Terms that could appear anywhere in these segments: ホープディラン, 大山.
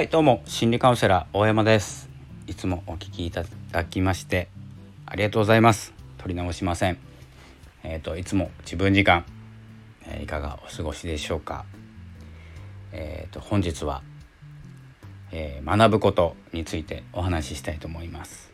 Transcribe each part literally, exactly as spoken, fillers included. はい、どうも心理カウンセラー大山です。いつもお聞きいただきましてありがとうございます。取り直しません。えーと、いつも自分時間、えー、いかがお過ごしでしょうか。えーと、本日は、えー、学ぶことについてお話ししたいと思います。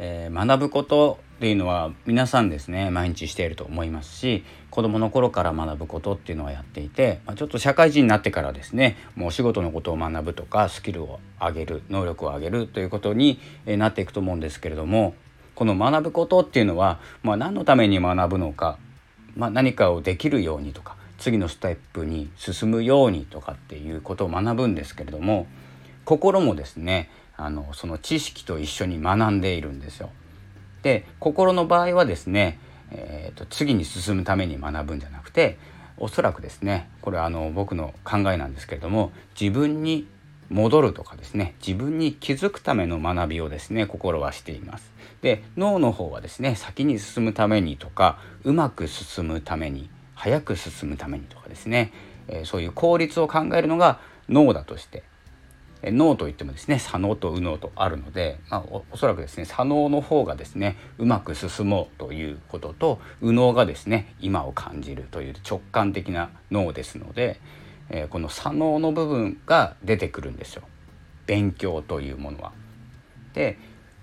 えー、学ぶことというのは皆さんですね、毎日していると思いますし、子どもの頃から学ぶことっていうのはやっていて、ちょっと社会人になってからですね、もうお仕事のことを学ぶとか、スキルを上げる、能力を上げるということになっていくと思うんですけれども、この学ぶことっていうのは、まあ、何のために学ぶのか、まあ、何かをできるようにとか、次のステップに進むようにとかっていうことを学ぶんですけれども、心もですね、あのその知識と一緒に学んでいるんですよ。で、心の場合はですね、えーと、次に進むために学ぶんじゃなくて、おそらくですね、これはあの僕の考えなんですけれども、自分に戻るとかですね、自分に気づくための学びをですね、心はしています。で、脳の方はですね、先に進むためにとか、うまく進むために、早く進むためにとかですね、えー、そういう効率を考えるのが脳だとして、脳といってもですね、左脳と右脳とあるので、まあ、お, おそらくですね、左脳の方がですね、うまく進もうということと、右脳がですね、今を感じるという直感的な脳ですので、えー、この左脳の部分が出てくるんですよ、勉強というものは。で、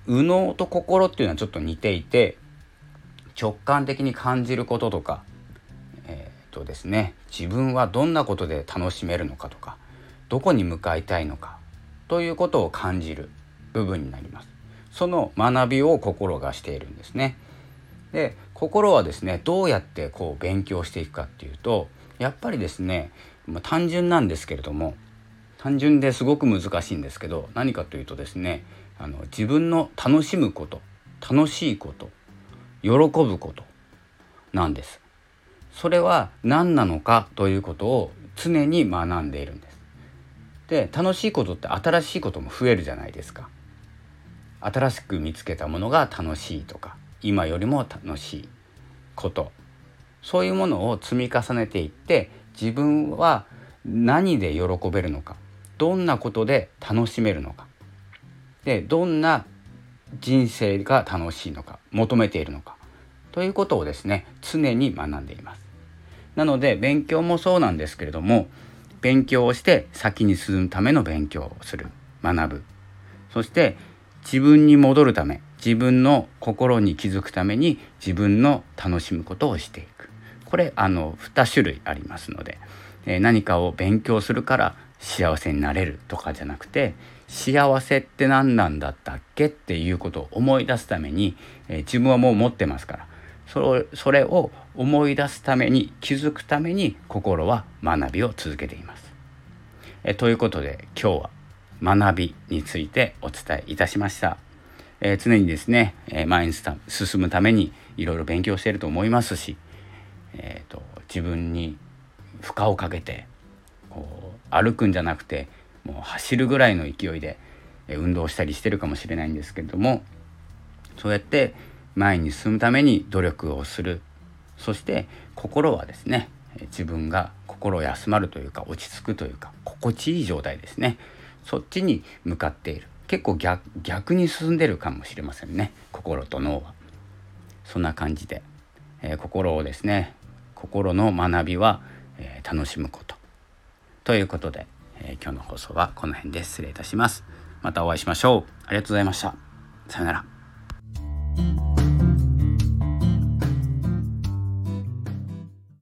右脳と心っていうのはちょっと似ていて、直感的に感じることとか、えー、っとですね、自分はどんなことで楽しめるのかとか、どこに向かいたいのかということを感じる部分になります。その学びを心がしているんですね。で、心はですね、どうやってこう勉強していくかっていうと、やっぱりですね、単純なんですけれども、単純ですごく難しいんですけど、何かというとですね、あの自分の楽しむこと、楽しいこと、喜ぶことなんです。それは何なのかということを常に学んでいるんです。で、楽しいことって新しいことも増えるじゃないですか。新しく見つけたものが楽しいとか、今よりも楽しいこと、そういうものを積み重ねていって、自分は何で喜べるのか、どんなことで楽しめるのか、でどんな人生が楽しいのか、求めているのかということをですね、常に学んでいます。なので勉強もそうなんですけれども、勉強をして先に進むための勉強をする、学ぶ。そして自分に戻るため、自分の心に気づくために自分の楽しむことをしていく。これあのに種類ありますので、えー、何かを勉強するから幸せになれるとかじゃなくて、幸せって何なんだったっけっていうことを思い出すために、えー、自分はもう持ってますから、それ, それを思い出すために、気づくために心は学びを続けています。えということで、今日は学びについてお伝えいたしました。えー、常にですね、えー、前に進むためにいろいろ勉強していると思いますし、えー、と自分に負荷をかけて、こう歩くんじゃなくてもう走るぐらいの勢いで運動したりしてるかもしれないんですけれども、そうやって前に進むために努力をする。そして心はですね、自分が心休まるというか、落ち着くというか、心地いい状態ですね、そっちに向かっている。結構 逆, 逆に進んでるかもしれませんね、心と脳は。そんな感じで、えー、心をですね、心の学びは、えー、楽しむことということで、えー、今日の放送はこの辺で失礼いたします。またお会いしましょう。ありがとうございました。さよなら。